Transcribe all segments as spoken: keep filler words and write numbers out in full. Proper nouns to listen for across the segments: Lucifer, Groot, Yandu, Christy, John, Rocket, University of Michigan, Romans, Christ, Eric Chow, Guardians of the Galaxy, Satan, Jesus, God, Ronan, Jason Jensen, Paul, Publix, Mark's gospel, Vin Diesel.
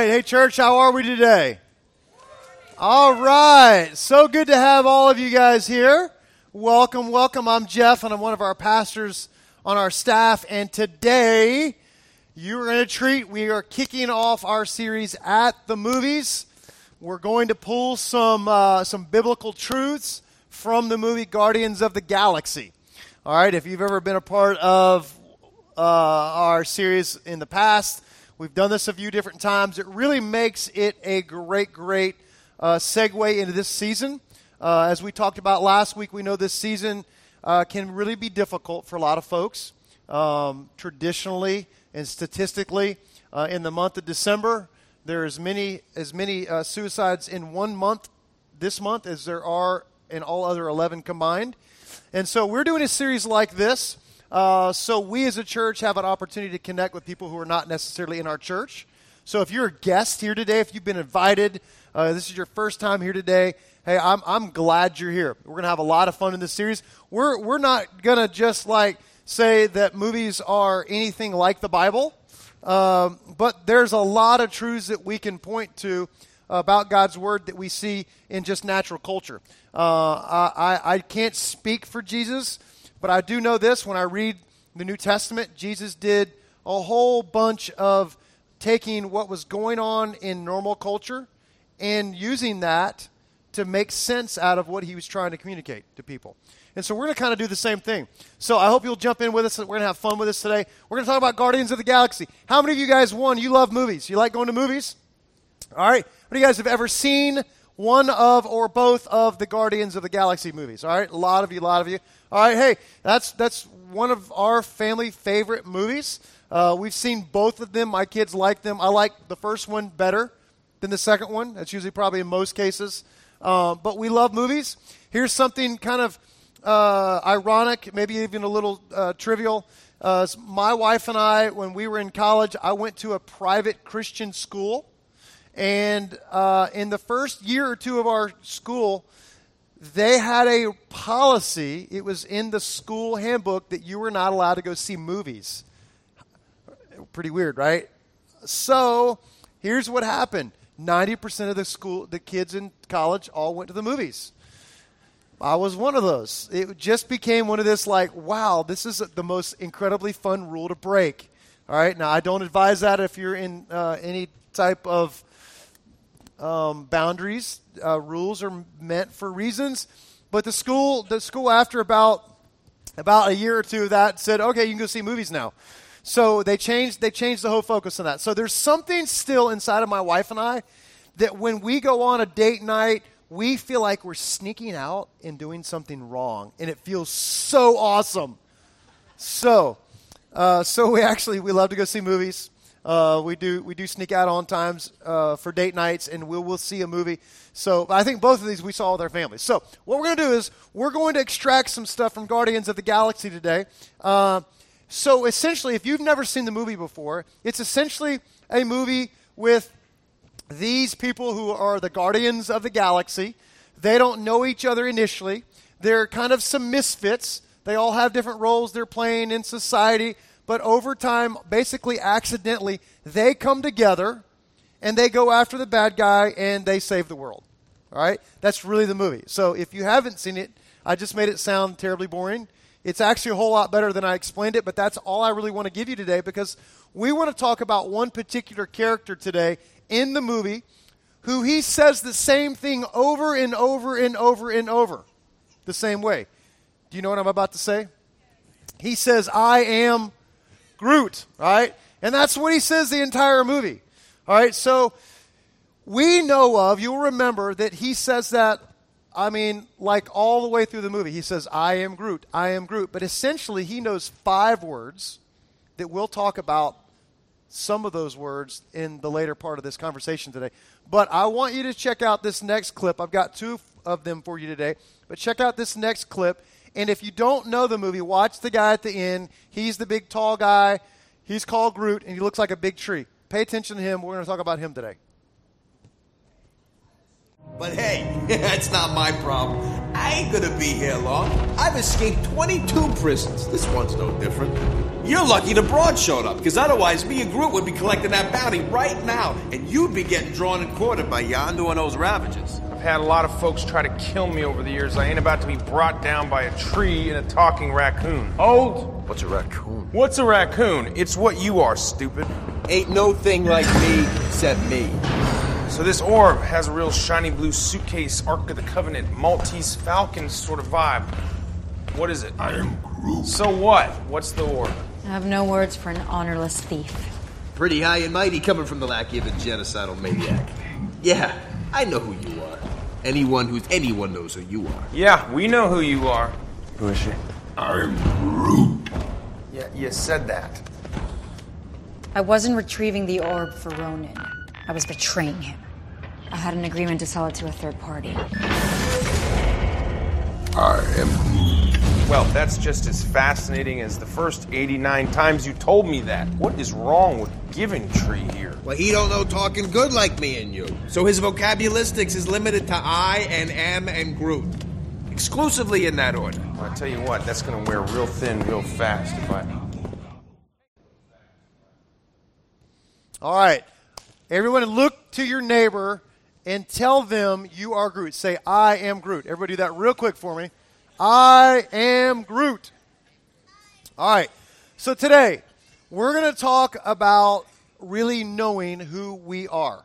right. Hey, church, how are we today? All right. So good to have all of you guys here. Welcome, welcome. I'm Jeff, and I'm one of our pastors on our staff. And today, you are in a treat. We are kicking off our series at the movies. We're going to pull some uh, some biblical truths from the movie Guardians of the Galaxy. All right. If you've ever been a part of uh, our series in the past, we've done this a few different times. It really makes it a great, great uh, segue into this season. Uh, as we talked about last week, we know this season uh, can really be difficult for a lot of folks. Um, traditionally and statistically, uh, in the month of December, there is many as many uh, suicides in one month this month as there are in all other eleven combined. And so we're doing a series like this. Uh, so we as a church have an opportunity to connect with people who are not necessarily in our church. So if you're a guest here today, if you've been invited, uh, this is your first time here today, hey, I'm I'm glad you're here. We're going to have a lot of fun in this series. We're we're not going to just like say that movies are anything like the Bible, um, but there's a lot of truths that we can point to about God's Word that we see in just natural culture. Uh, I, I can't speak for Jesus, but I do know this, when I read the New Testament, Jesus did a whole bunch of taking what was going on in normal culture and using that to make sense out of what he was trying to communicate to people. And so we're going to kind of do the same thing. So I hope you'll jump in with us. We're going to have fun with us today. We're going to talk about Guardians of the Galaxy. How many of you guys, one, you love movies? You like going to movies? All right. How many of you guys have ever seen one of or both of the Guardians of the Galaxy movies? All right, a lot of you, a lot of you. All right, hey, that's that's one of our family favorite movies. Uh, we've seen both of them. My kids like them. I like the first one better than the second one. That's usually probably in most cases. Uh, but we love movies. Here's something kind of uh, ironic, maybe even a little uh, trivial. Uh, my wife and I, when we were in college, I went to a private Christian school. And uh, in the first year or two of our school, they had a policy. It was in the school handbook that you were not allowed to go see movies. Pretty weird, right? So here's what happened. ninety percent of the school, the kids in college all went to the movies. I was one of those. It just became one of this like, wow, this is the most incredibly fun rule to break. All right. Now, I don't advise that if you're in uh, any type of um, boundaries. Uh, rules are meant for reasons, but the school, the school after about about a year or two of that said, okay, you can go see movies now. So they changed, they changed the whole focus on that. So there's something still inside of my wife and I that when we go on a date night, we feel like we're sneaking out and doing something wrong, and it feels so awesome. So, uh, so we actually we love to go see movies. Uh, we do we do sneak out on times uh, for date nights, and we'll, we'll see a movie. So I think both of these we saw with our families. So what we're going to do is we're going to extract some stuff from Guardians of the Galaxy today. Uh, so essentially, if you've never seen the movie before, it's essentially a movie with these people who are the Guardians of the Galaxy. They don't know each other initially. They're kind of some misfits. They all have different roles they're playing in society. But over time, basically accidentally, they come together and they go after the bad guy and they save the world. All right? That's really the movie. So if you haven't seen it, I just made it sound terribly boring. It's actually a whole lot better than I explained it, but that's all I really want to give you today because we want to talk about one particular character today in the movie who he says the same thing over and over and over and over the same way. Do you know what I'm about to say? He says, I am Groot, right? And that's what he says the entire movie. All right, so we know of, you'll remember that he says that, I mean, like all the way through the movie. He says, I am Groot, I am Groot. But essentially, he knows five words that we'll talk about some of those words in the later part of this conversation today. But I want you to check out this next clip. I've got two of them for you today. But check out this next clip. And if you don't know the movie, watch the guy at the end. He's the big, tall guy. He's called Groot, and he looks like a big tree. Pay attention to him. We're going to talk about him today. But hey, that's not my problem. I ain't going to be here long. I've escaped twenty-two prisons. This one's no different. You're lucky the broad showed up, because otherwise me and Groot would be collecting that bounty right now, and you'd be getting drawn and quartered by Yandu and those Ravagers. I've had a lot of folks try to kill me over the years. I ain't about to be brought down by a tree and a talking raccoon. Old? What's a raccoon? What's a raccoon? It's what you are, stupid. Ain't no thing like me except me. So this orb has a real shiny blue suitcase, Ark of the Covenant, Maltese Falcon sort of vibe. What is it? I am Groot. So what? What's the orb? I have no words for an honorless thief. Pretty high and mighty coming from the lackey of a genocidal maniac. Yeah, I know who you are. Anyone who's anyone knows who you are. Yeah, we know who you are. Who is she? I am Groot. Yeah, you said that. I wasn't retrieving the orb for Ronan. I was betraying him. I had an agreement to sell it to a third party. I am... Well, that's just as fascinating as the first eighty-nine times you told me that. What is wrong with Giving Tree here? Well, he don't know talking good like me and you. So his vocabulistics is limited to I and am and Groot. Exclusively in that order. Well, I tell you what, that's going to wear real thin real fast if I... All right. Everyone look to your neighbor and tell them you are Groot. Say, I am Groot. Everybody do that real quick for me. I am Groot. All right. So today, we're going to talk about really knowing who we are.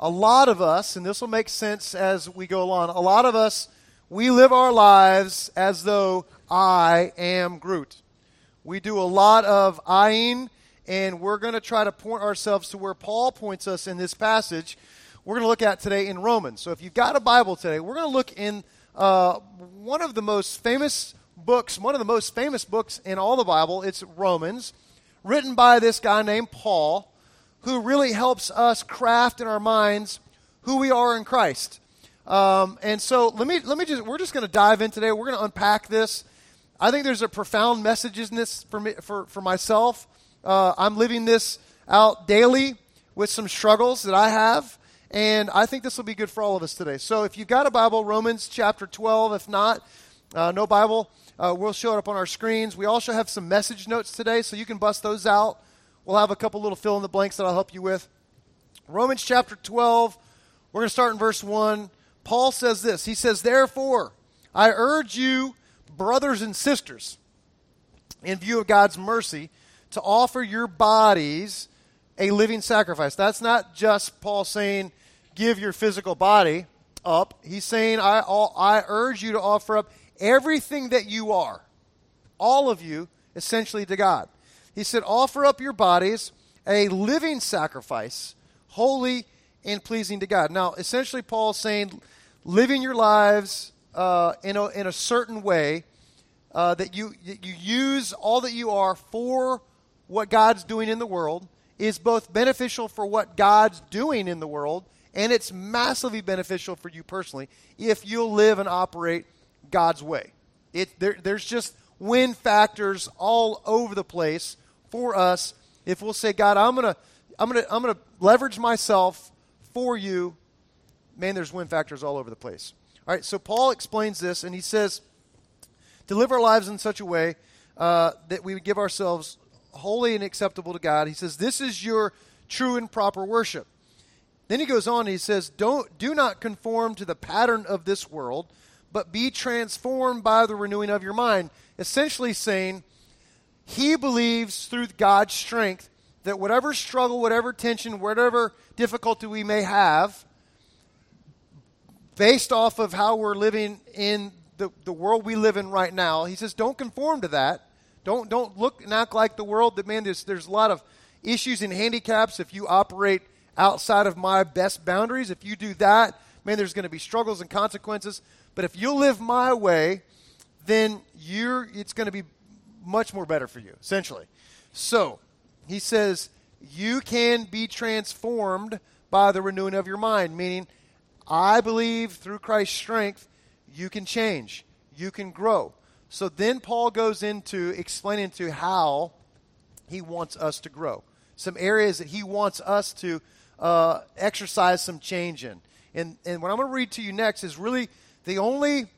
A lot of us, and this will make sense as we go along, a lot of us, we live our lives as though I am Groot. We do a lot of I-ing. And we're going to try to point ourselves to where Paul points us in this passage we're going to look at today in Romans. So if you've got a Bible today, we're going to look in uh, one of the most famous books, one of the most famous books in all the Bible. It's Romans, written by this guy named Paul, who really helps us craft in our minds who we are in Christ. Um, and so let me let me just we're just going to dive in today. We're going to unpack this. I think there's a profound message in this for me, for, for myself. Uh, I'm living this out daily with some struggles that I have, and I think this will be good for all of us today. So if you've got a Bible, Romans chapter twelve. If not, uh, no Bible, uh, we'll show it up on our screens. We also have some message notes today, so you can bust those out. We'll have a couple little fill-in-the-blanks that I'll help you with. Romans chapter twelve, we're going to start in verse one. Paul says this. He says, therefore, I urge you, brothers and sisters, in view of God's mercy, to offer your bodies a living sacrifice. That's not just Paul saying, give your physical body up. He's saying, I, I urge you to offer up everything that you are, all of you, essentially to God. He said, offer up your bodies a living sacrifice, holy and pleasing to God. Now, essentially, Paul's saying, living your lives uh, in a, in a certain way uh, that you you use all that you are for what God's doing in the world is both beneficial for what God's doing in the world, and it's massively beneficial for you personally if you'll live and operate God's way. It, there, there's just win factors all over the place for us if we'll say, God, I'm gonna, I'm gonna, I'm gonna leverage myself for you. Man, there's win factors all over the place. All right, so Paul explains this, and he says, to live our lives in such a way uh, that we would give ourselves holy and acceptable to God. He says, this is your true and proper worship. Then he goes on and he says, Don't, do not conform to the pattern of this world, but be transformed by the renewing of your mind. Essentially saying, he believes through God's strength that whatever struggle, whatever tension, whatever difficulty we may have, based off of how we're living in the, the world we live in right now, he says, don't conform to that. Don't don't look and act like the world. That man, there's, there's a lot of issues and handicaps if you operate outside of my best boundaries. If you do that, man, there's going to be struggles and consequences. But if you live my way, then you're it's going to be much more better for you, essentially. So he says, you can be transformed by the renewing of your mind, meaning I believe through Christ's strength, you can change, you can grow. So then Paul goes into explaining to how he wants us to grow. Some areas that he wants us to uh, exercise some change in. And and what I'm going to read to you next is really the only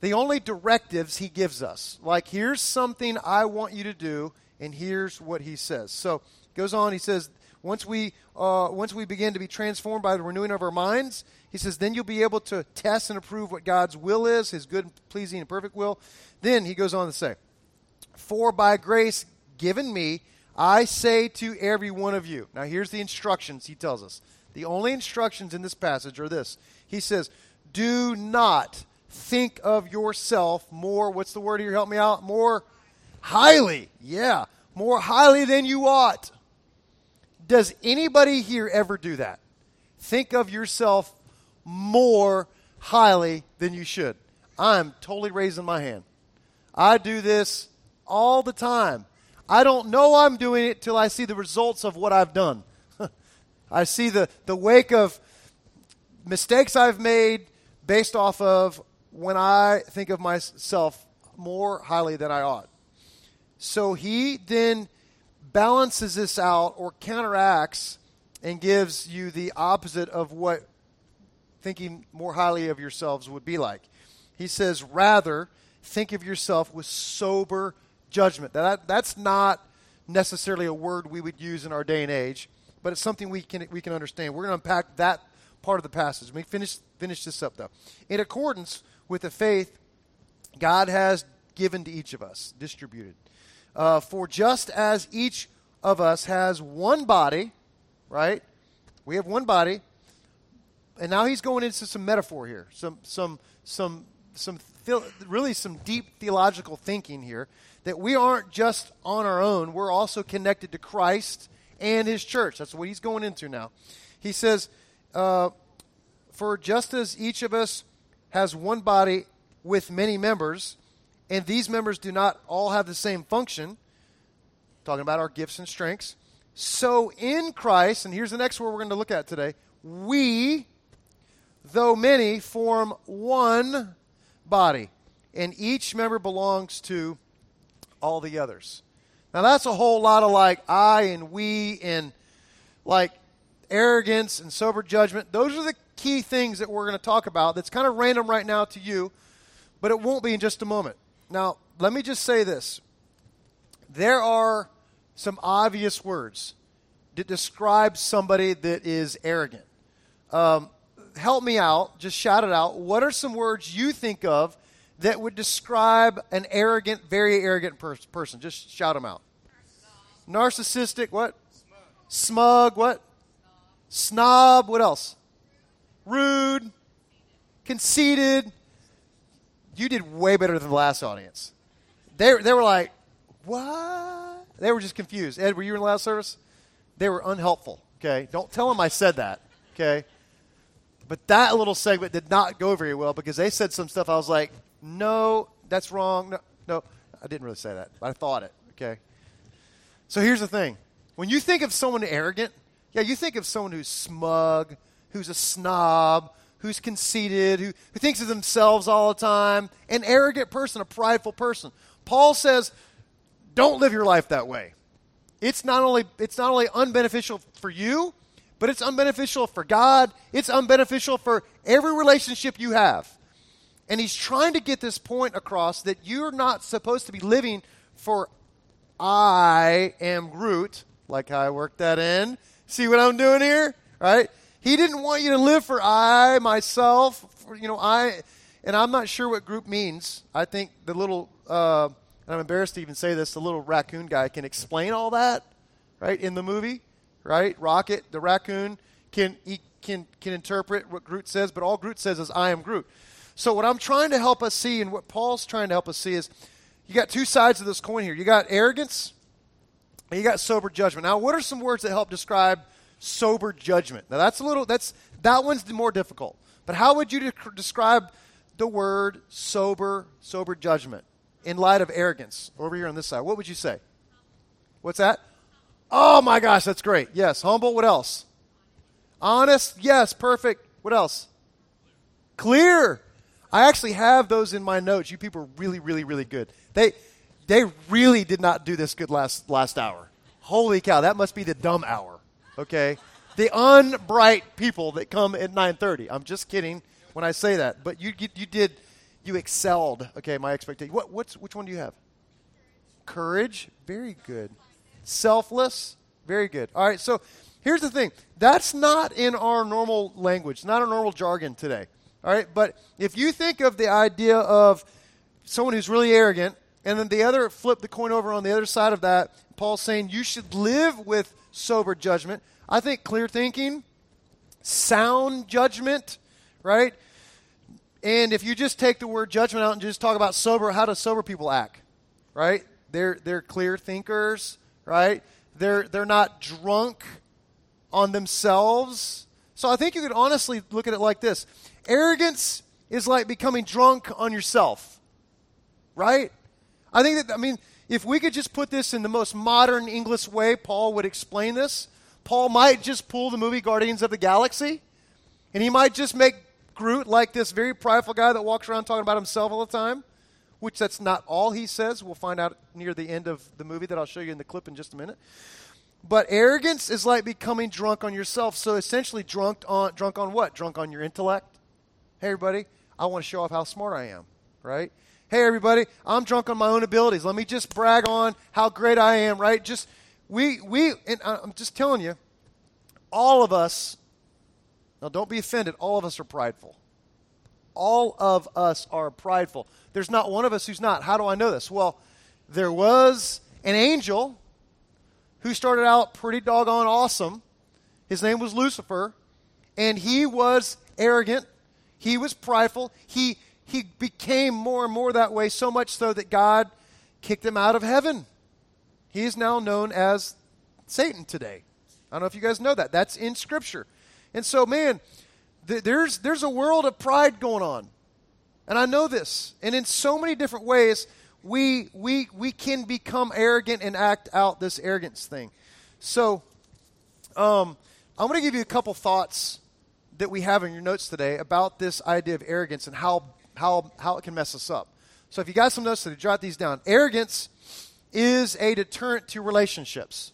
the only directives he gives us. Like, here's something I want you to do, and here's what he says. So goes on, he says, once we uh, once we begin to be transformed by the renewing of our minds, he says, then you'll be able to test and approve what God's will is, his good, pleasing, and perfect will. Then he goes on to say, for by grace given me, I say to every one of you. Now here's the instructions he tells us. The only instructions in this passage are this. He says, do not think of yourself more, what's the word here, help me out, more highly. Yeah, more highly than you ought. Does anybody here ever do that? Think of yourself more highly than you should. I'm totally raising my hand. I do this all the time. I don't know I'm doing it till I see the results of what I've done. I see the, the wake of mistakes I've made based off of when I think of myself more highly than I ought. So he then balances this out or counteracts and gives you the opposite of what thinking more highly of yourselves would be like. He says, rather, think of yourself with sober judgment. That, that's not necessarily a word we would use in our day and age, but it's something we can we can understand. We're going to unpack that part of the passage. Let me finish, finish this up, though. In accordance with the faith God has given to each of us, distributed. Uh, for just as each of us has one body, right? We have one body, and now he's going into some metaphor here, some some some some the, really some deep theological thinking here. That we aren't just on our own; we're also connected to Christ and His church. That's what he's going into now. He says, uh, "For just as each of us has one body with many members." And these members do not all have the same function, talking about our gifts and strengths. So in Christ, and here's the next word we're going to look at today, we, though many, form one body, and each member belongs to all the others. Now that's a whole lot of like I and we and like arrogance and sober judgment. Those are the key things that we're going to talk about that's kind of random right now to you, but it won't be in just a moment. Now, let me just say this. There are some obvious words that describe somebody that is arrogant. Um, help me out. Just shout it out. What are some words you think of that would describe an arrogant, very arrogant per- person? Just shout them out. Narcissistic. What? Smug. Smug. What? Snob. Snob. What else? Rude. Conceited. Conceited. You did way better than the last audience. They, they were like, what? They were just confused. Ed, were you in the last service? They were unhelpful, okay? Don't tell them I said that, okay? But that little segment did not go very well because they said some stuff I was like, no, that's wrong. No, no, I didn't really say that, but I thought it, okay? So here's the thing. When you think of someone arrogant, yeah, you think of someone who's smug, who's a snob, who's conceited, who, who thinks of themselves all the time, an arrogant person, a prideful person. Paul says, don't live your life that way. It's not only it's not only unbeneficial for you, but it's unbeneficial for God. It's unbeneficial for every relationship you have. And he's trying to get this point across that you're not supposed to be living for I am Groot, like how I worked that in. See what I'm doing here? Right? He didn't want you to live for I, myself, for, you know, I, and I'm not sure what group means. I think the little, uh, and I'm embarrassed to even say this, the little raccoon guy can explain all that, right, in the movie, right? Rocket, the raccoon, can he can can interpret what Groot says, but all Groot says is I am Groot. So what I'm trying to help us see and what Paul's trying to help us see is you got two sides of this coin here. You got arrogance and you got sober judgment. Now, what are some words that help describe sober judgment? Now that's a little, that's, that one's more difficult. But how would you de- describe the word sober, sober judgment in light of arrogance? Over here on this side, what would you say? What's that? Oh my gosh, that's great. Yes, humble, what else? Honest, yes, perfect. What else? Clear. I actually have those in my notes. You people are really, really, really good. They they really did not do this good last last hour. Holy cow, that must be the dumb hour. Okay, the unbright people that come at nine thirty. I'm just kidding when I say that, but you you, you did, you excelled. Okay, my expectation. What what's which one do you have? Courage, very good. Selfless, very good. All right, so here's the thing. That's not in our normal language, not our normal jargon today. All right, but if you think of the idea of someone who's really arrogant, and then the other, flip the coin over on the other side of that, Paul's saying you should live with sober judgment. I think clear thinking, sound judgment, right? And if you just take the word judgment out and just talk about sober, how do sober people act, right? They're they're clear thinkers, right? They're they're not drunk on themselves. So I think you could honestly look at it like this. Arrogance is like becoming drunk on yourself, right? I think that, I mean, if we could just put this in the most modern English way Paul would explain this, Paul might just pull the movie Guardians of the Galaxy, and he might just make Groot like this very prideful guy that walks around talking about himself all the time, which that's not all he says. We'll find out near the end of the movie that I'll show you in the clip in just a minute. But arrogance is like becoming drunk on yourself. So essentially drunk on drunk on what? Drunk on your intellect. Hey, everybody, I want to show off how smart I am, right? Hey, everybody, I'm drunk on my own abilities. Let me just brag on how great I am, right? Just we, we, and I'm just telling you, all of us, now don't be offended, all of us are prideful. All of us are prideful. There's not one of us who's not. How do I know this? Well, there was an angel who started out pretty doggone awesome. His name was Lucifer, and he was arrogant. He was prideful. He he became more and more that way, so much so that God kicked him out of heaven. He is now known as Satan today. I don't know if you guys know that. That's in Scripture. And so, man, th- there's there's a world of pride going on. And I know this. And in so many different ways, we we we can become arrogant and act out this arrogance thing. So um, I'm going to give you a couple thoughts that we have in your notes today about this idea of arrogance and how how how it can mess us up. So if you got some notes today, jot these down. Arrogance is a deterrent to relationships.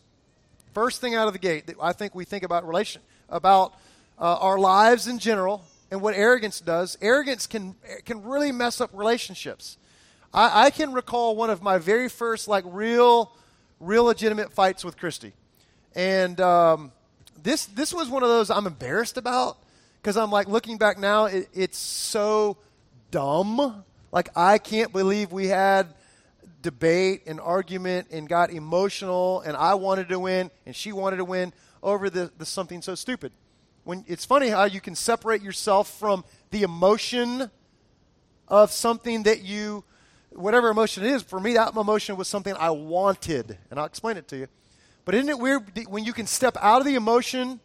First thing out of the gate that I think we think about relation about uh, our lives in general and what arrogance does. Arrogance can can really mess up relationships. I, I can recall one of my very first like real real legitimate fights with Christy, and um, this this was one of those I'm embarrassed about. Because I'm like, looking back now, it, it's so dumb. Like, I can't believe we had debate and argument and got emotional, and I wanted to win and she wanted to win over the, the something so stupid. When it's funny how you can separate yourself from the emotion of something that you, whatever emotion it is. For me, that emotion was something I wanted, and I'll explain it to you. But isn't it weird when you can step out of the emotion?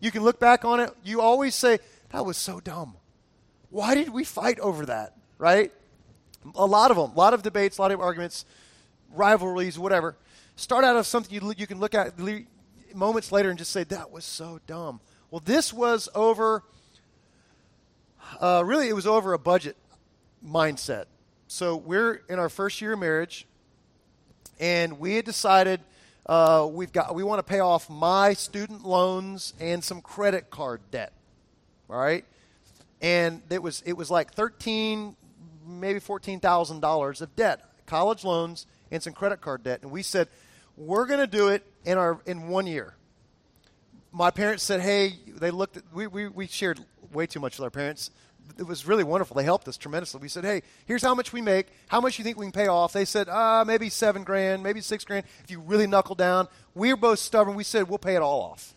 You can look back on it. You always say, that was so dumb. Why did we fight over that, right? A lot of them, a lot of debates, a lot of arguments, rivalries, whatever. Start out of something you, you can look at moments later and just say, that was so dumb. Well, this was over, uh, really it was over a budget mindset. So we're in our first year of marriage, and we had decided Uh, we've got. We want to pay off my student loans and some credit card debt, all right? And it was it was like thirteen, maybe fourteen thousand dollars of debt, college loans and some credit card debt. And we said we're going to do it in our in one year. My parents said, "Hey," they looked. At, we we we shared way too much with our parents. It was really wonderful. They helped us tremendously. We said, hey, here's how much we make. How much you think we can pay off? They said, ah, maybe seven grand, maybe six grand. If you really knuckle down. We were both stubborn. We said, we'll pay it all off.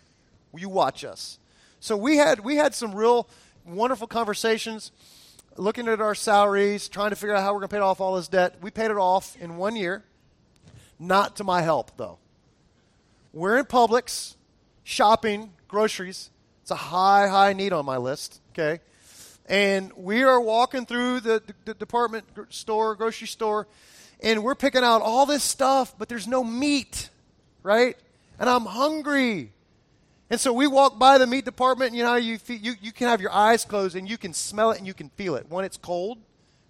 You watch us. So we had we had some real wonderful conversations, looking at our salaries, trying to figure out how we're going to pay off all this debt. We paid it off in one year, not to my help, though. We're in Publix, shopping, groceries. It's a high, high need on my list, okay? And we are walking through the, the, the department store, grocery store, and we're picking out all this stuff, but there's no meat, right? And I'm hungry. And so we walk by the meat department, and you know, you, you, you can have your eyes closed, and you can smell it, and you can feel it. One, it's cold,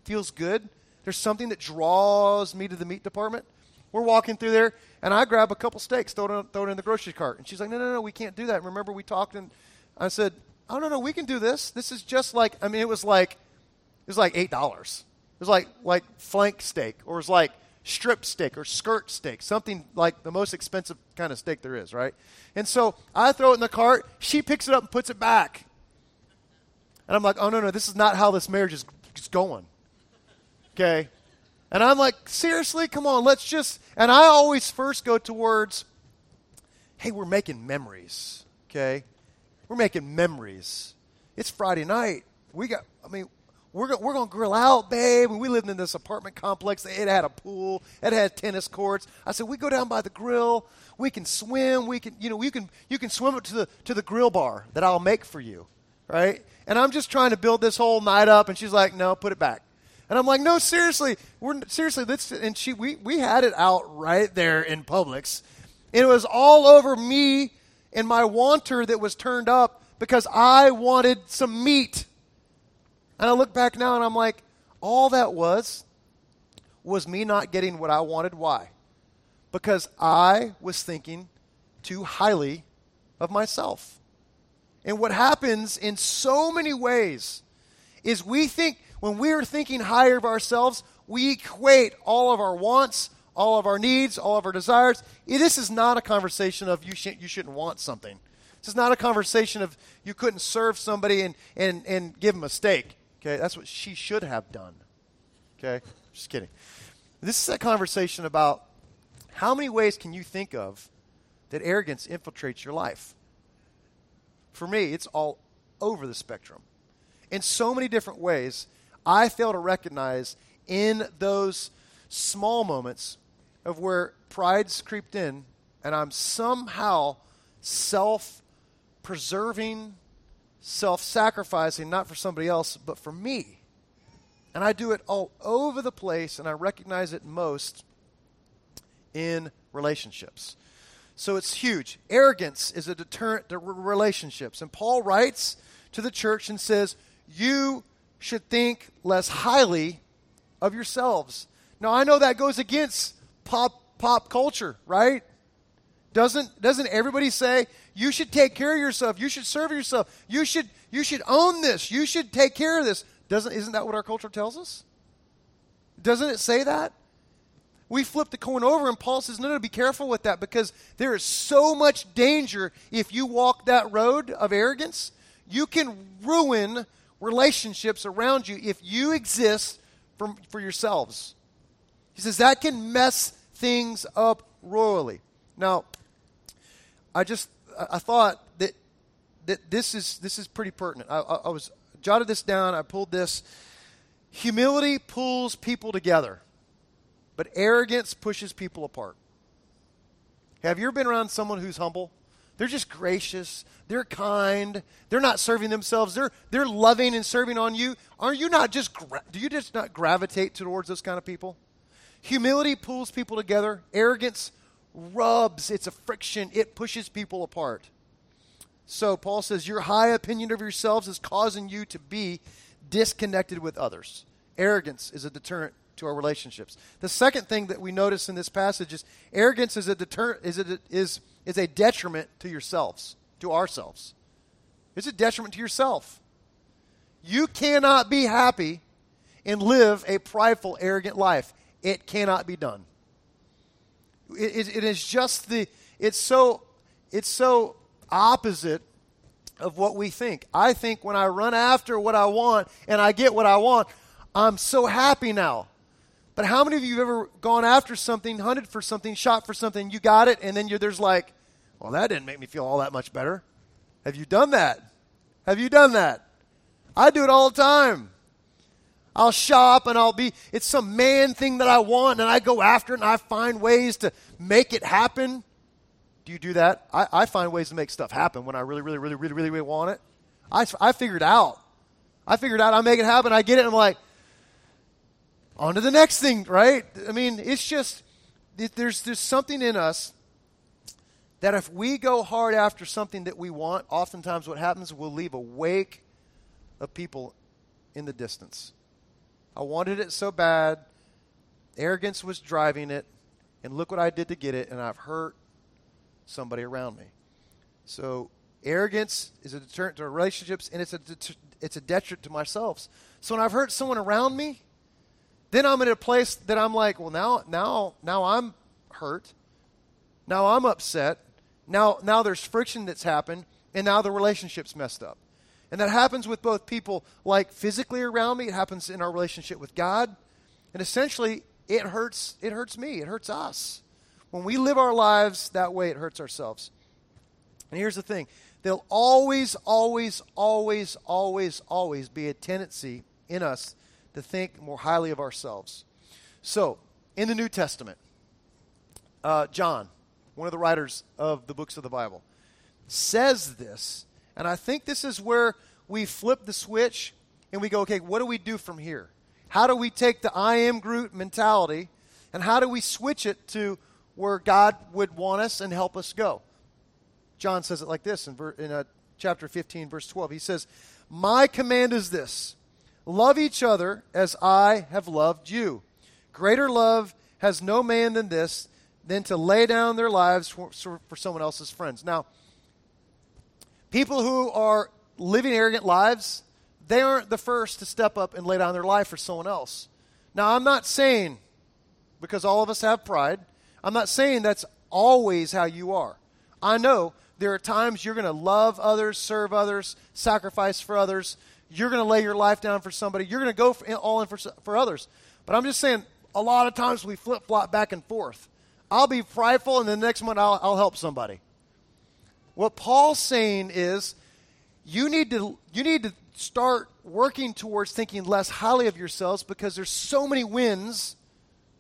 feels good. There's something that draws me to the meat department. We're walking through there, and I grab a couple steaks, throw it, throw it in the grocery cart. And she's like, no, no, no, we can't do that. Remember, we talked, and I said, oh, no, no, we can do this. This is just like, I mean, it was like, it was like eight dollars. It was like like flank steak, or it was like strip steak or skirt steak, something like the most expensive kind of steak there is, right? And so I throw it in the cart. She picks it up and puts it back. And I'm like, oh, no, no, this is not how this marriage is going, okay? And I'm like, seriously, come on, let's just, and I always first go towards, hey, we're making memories, okay? We're making memories. It's Friday night. We got, I mean, we're going we're going to grill out, babe. And we lived in this apartment complex. It had a pool. It had tennis courts. I said, we go down by the grill. We can swim. We can, you know, you can you can swim up to the to the grill bar that I'll make for you, right? And I'm just trying to build this whole night up. And she's like, no, put it back. And I'm like, no, seriously, we're seriously. Let's and she we we had it out right there in Publix. It was all over me and my wanter that was turned up because I wanted some meat. And I look back now and I'm like, all that was, was me not getting what I wanted. Why? Because I was thinking too highly of myself. And what happens in so many ways is we think, when we are thinking higher of ourselves, we equate all of our wants, all of our needs, all of our desires. This is not a conversation of you, sh- you shouldn't want something. This is not a conversation of you couldn't serve somebody and, and, and give them a steak. Okay, that's what she should have done. Okay, just kidding. This is a conversation about how many ways can you think of that arrogance infiltrates your life? For me, it's all over the spectrum. In so many different ways, I fail to recognize in those small moments of where pride's creeped in and I'm somehow self-preserving, self-sacrificing, not for somebody else, but for me. And I do it all over the place, and I recognize it most in relationships. So it's huge. Arrogance is a deterrent to relationships. And Paul writes to the church and says, you should think less highly of yourselves. Now, I know that goes against pop pop culture, right? Doesn't doesn't everybody say you should take care of yourself, you should serve yourself, you should you should own this, you should take care of this? Doesn't isn't that what our culture tells us? Doesn't it say that? We flip the coin over and Paul says, no, no, be careful with that because there is so much danger if you walk that road of arrogance. You can ruin relationships around you if you exist for, for yourselves. He says that can mess things up royally. Now, I just I thought that that this is this is pretty pertinent. I, I, I was jotted this down. I pulled this. Humility pulls people together, but arrogance pushes people apart. Have you ever been around someone who's humble? They're just gracious. They're kind. They're not serving themselves. They're they're loving and serving on you. Are you not just gra- do you just not gravitate towards those kind of people? Humility pulls people together. Arrogance rubs, it's a friction, it pushes people apart. So Paul says, your high opinion of yourselves is causing you to be disconnected with others. Arrogance is a deterrent to our relationships. The second thing that we notice in this passage is arrogance is a deterrent, is a, is, is a detriment to yourselves, to ourselves. It's a detriment to yourself. You cannot be happy and live a prideful, arrogant life. It cannot be done. It, it, it is just the, it's so, it's so opposite of what we think. I think when I run after what I want and I get what I want, I'm so happy now. But how many of you have ever gone after something, hunted for something, shot for something, you got it, and then you're, there's like, well, that didn't make me feel all that much better. Have you done that? Have you done that? I do it all the time. I'll shop and I'll be, it's some man thing that I want and I go after it and I find ways to make it happen. Do you do that? I, I find ways to make stuff happen when I really, really, really, really, really, really want it. I, I figured out. I figured out I make it happen. I get it and I'm like, on to the next thing, right? I mean, it's just, it, there's, there's something in us that if we go hard after something that we want, oftentimes what happens, we'll leave a wake of people in the distance. I wanted it so bad, arrogance was driving it, and look what I did to get it, and I've hurt somebody around me. So arrogance is a deterrent to relationships, and it's a, det- it's a detriment to myself. So when I've hurt someone around me, Then I'm in a place that I'm like, well, now, now, now I'm hurt. Now I'm upset. Now, now there's friction that's happened, and now the relationship's messed up. And that happens with both people, like physically around me. It happens in our relationship with God. And essentially, it hurts, it hurts me. It hurts us. When we live our lives that way, it hurts ourselves. And here's the thing. There'll always, always, always, always, always be a tendency in us to think more highly of ourselves. So, in the New Testament, uh, John, one of the writers of the books of the Bible, says this, and I think this is where we flip the switch and we go, okay, what do we do from here? How do we take the I am Groot mentality and how do we switch it to where God would want us and help us go? John says it like this in, ver- in uh, chapter fifteen, verse twelve. He says, "My command is this, love each other as I have loved you. Greater love has no man than this, than to lay down their lives for, for someone else's friends." Now, people who are living arrogant lives, they aren't the first to step up and lay down their life for someone else. Now, I'm not saying, because all of us have pride, I'm not saying that's always how you are. I know there are times you're going to love others, serve others, sacrifice for others. You're going to lay your life down for somebody. You're going to go for, all in for, for others. But I'm just saying a lot of times we flip-flop back and forth. I'll be prideful, and the next month I'll, I'll help somebody. What Paul's saying is you need to you need to start working towards thinking less highly of yourselves, because there's so many wins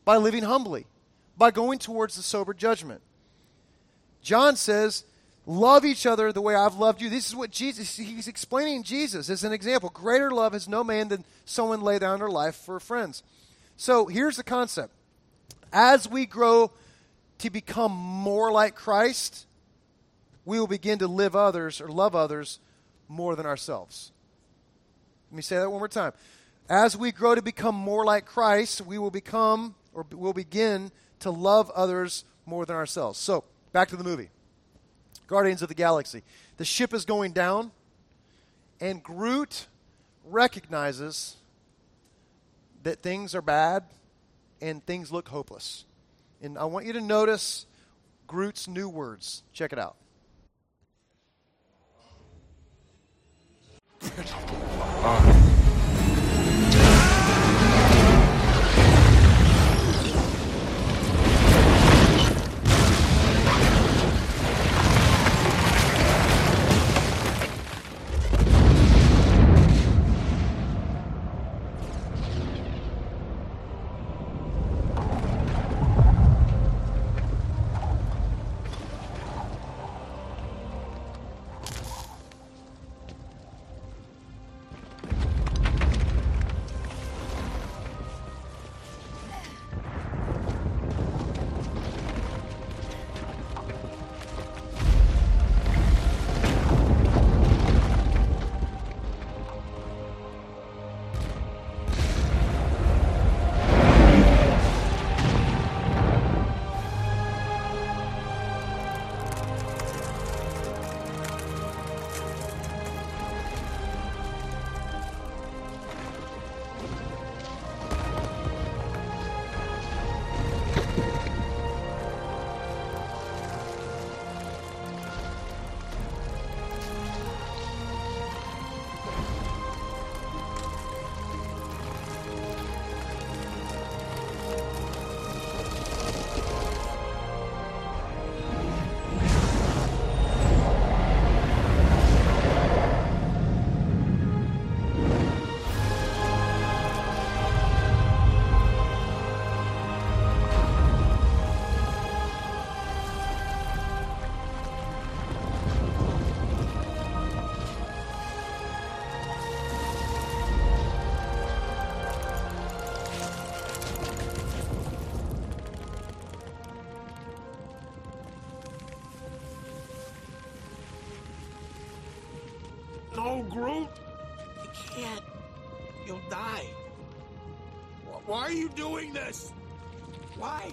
by living humbly, by going towards the sober judgment. John says, love each other the way I've loved you. This is what Jesus, he's explaining Jesus as an example. Greater love has no man than someone lay down their life for friends. So here's the concept. As we grow to become more like Christ, we will begin to live others or love others more than ourselves. Let me say that one more time. As we grow to become more like Christ, we will become or will begin to love others more than ourselves. So, back to the movie. Guardians of the Galaxy. The ship is going down, and Groot recognizes that things are bad and things look hopeless. And I want you to notice Groot's new words. Check it out. No, Groot, you can't. You'll die. Why are you doing this? Why?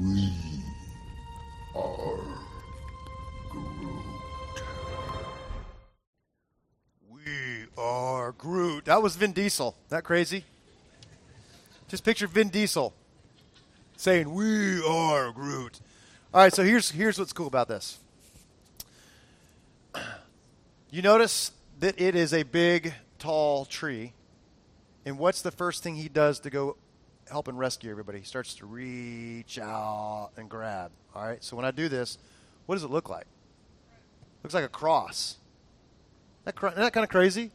We are Groot. That was Vin Diesel. That crazy? Just picture Vin Diesel saying, "We are Groot." All right, so here's here's what's cool about this. You notice that it is a big, tall tree. And what's the first thing he does to go help and rescue everybody? He starts to reach out and grab. All right, so when I do this, what does it look like? It looks like a cross. Isn't that, that kind of crazy?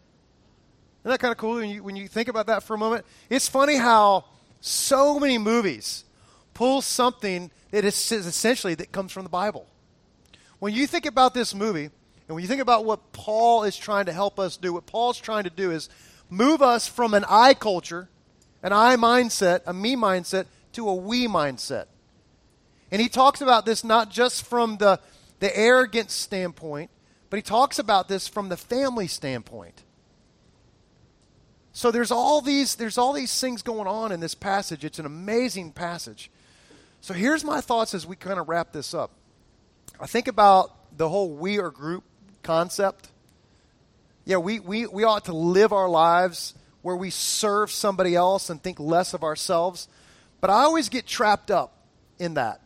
Isn't that kind of cool when you, when you think about that for a moment? It's funny how so many movies pull something that is essentially that comes from the Bible. When you think about this movie, and when you think about what Paul is trying to help us do, what Paul's trying to do is move us from an I culture, an I mindset, a me mindset, to a we mindset. And he talks about this not just from the, the arrogance standpoint, but he talks about this from the family standpoint. So there's all these, there's all these things going on in this passage. It's an amazing passage. So here's my thoughts as we kind of wrap this up. I think about the whole we are group concept. Yeah, we, we, we ought to live our lives where we serve somebody else and think less of ourselves. But I always get trapped up in that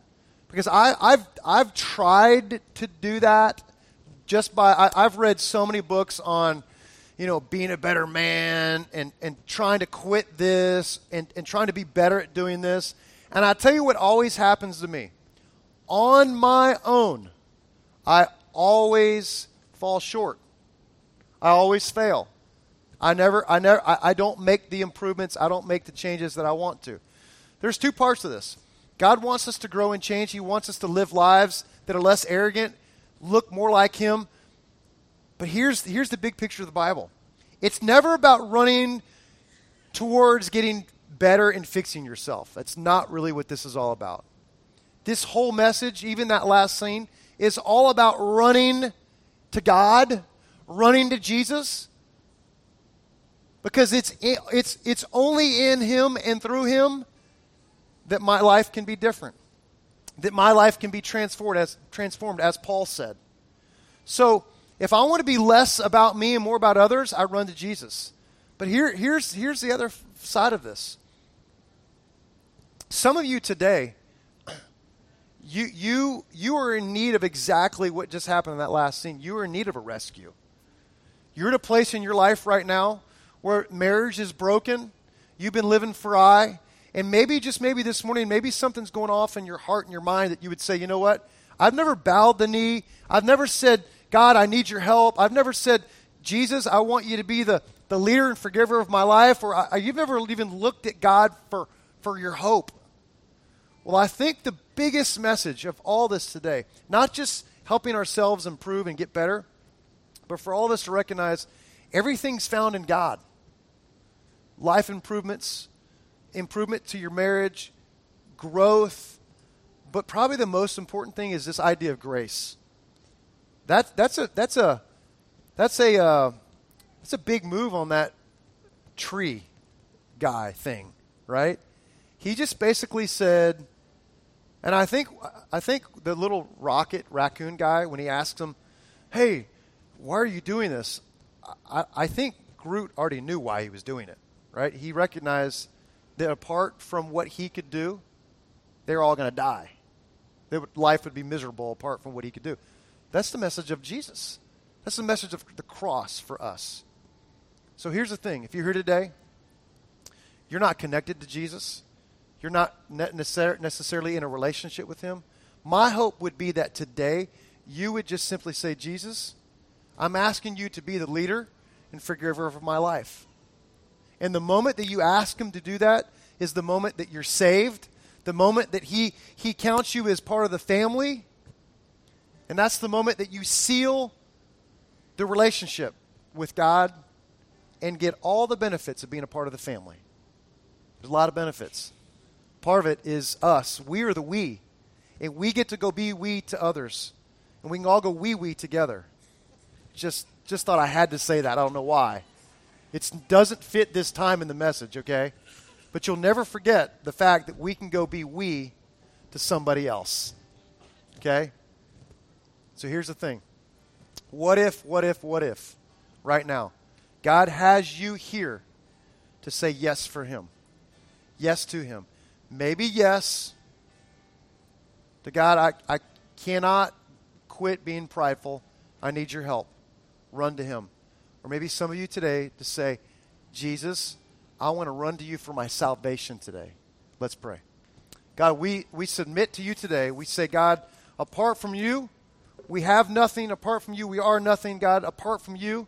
because I, I've, I've tried to do that. Just by, I, I've read so many books on, you know, being a better man and, and trying to quit this and, and trying to be better at doing this. And I tell you what always happens to me. On my own, I always fall short. I always fail. I never, I never, I, I don't make the improvements. I don't make the changes that I want to. There's two parts to this. God wants us to grow and change. He wants us to live lives that are less arrogant, look more like him. But here's, here's the big picture of the Bible. It's never about running towards getting better and fixing yourself. That's not really what this is all about. This whole message, even that last scene, is all about running to God, running to Jesus, because it's, it's, it's only in him and through him that my life can be different. That my life can be transformed as, transformed, as Paul said. So if I want to be less about me and more about others, I run to Jesus. But here, here's, here's the other f- side of this. Some of you today, you, you, you are in need of exactly what just happened in that last scene. You are in need of a rescue. You're at a place in your life right now where marriage is broken. You've been living for I. And maybe, just maybe this morning, maybe something's going off in your heart and your mind that you would say, you know what? I've never bowed the knee. I've never said, God, I need your help. I've never said, Jesus, I want you to be the, the leader and forgiver of my life. Or I, you've never even looked at God for, for your hope. Well, I think the biggest message of all this today, not just helping ourselves improve and get better, but for all of us to recognize everything's found in God. Life improvements, improvement to your marriage, growth, but probably the most important thing is this idea of grace. That, that's a that's a that's a uh, that's a big move on that tree guy thing, right? He just basically said, and I think I think the little rocket raccoon guy, when he asked him, "Hey, why are you doing this?" I, I think Groot already knew why he was doing it, right? He recognized that apart from what he could do, they're all going to die. They would, life would be miserable apart from what he could do. That's the message of Jesus. That's the message of the cross for us. So here's the thing. If you're here today, you're not connected to Jesus. You're not necessar- necessarily in a relationship with him. My hope would be that today you would just simply say, Jesus, I'm asking you to be the leader and forgiver of my life. And the moment that you ask him to do that is the moment that you're saved, the moment that he, he counts you as part of the family, and that's the moment that you seal the relationship with God and get all the benefits of being a part of the family. There's a lot of benefits. Part of it is us. We are the we, and we get to go be we to others, and we can all go we-we together. Just, just thought I had to say that. I don't know why. It doesn't fit this time in the message, okay? But you'll never forget the fact that we can go be we to somebody else, okay? So here's the thing. What if, what if, what if, right now, God has you here to say yes for him. Yes to him. Maybe yes. To God, I, I cannot quit being prideful. I need your help. Run to him. Or maybe some of you today to say, Jesus, I want to run to you for my salvation today. Let's pray. God, we, we submit to you today. We say, God, apart from you, we have nothing. Apart from you, we are nothing. God, apart from you,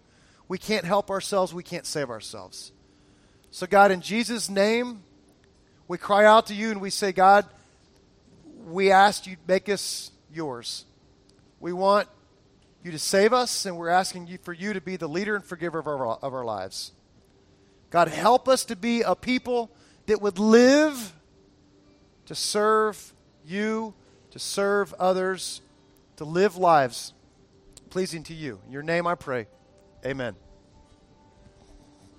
we can't help ourselves. We can't save ourselves. So, God, in Jesus' name, we cry out to you and we say, God, we ask you to make us yours. We want you to save us, and we're asking you for you to be the leader and forgiver of our, of our lives. God, help us to be a people that would live to serve you, to serve others, to live lives pleasing to you. In your name I pray. Amen.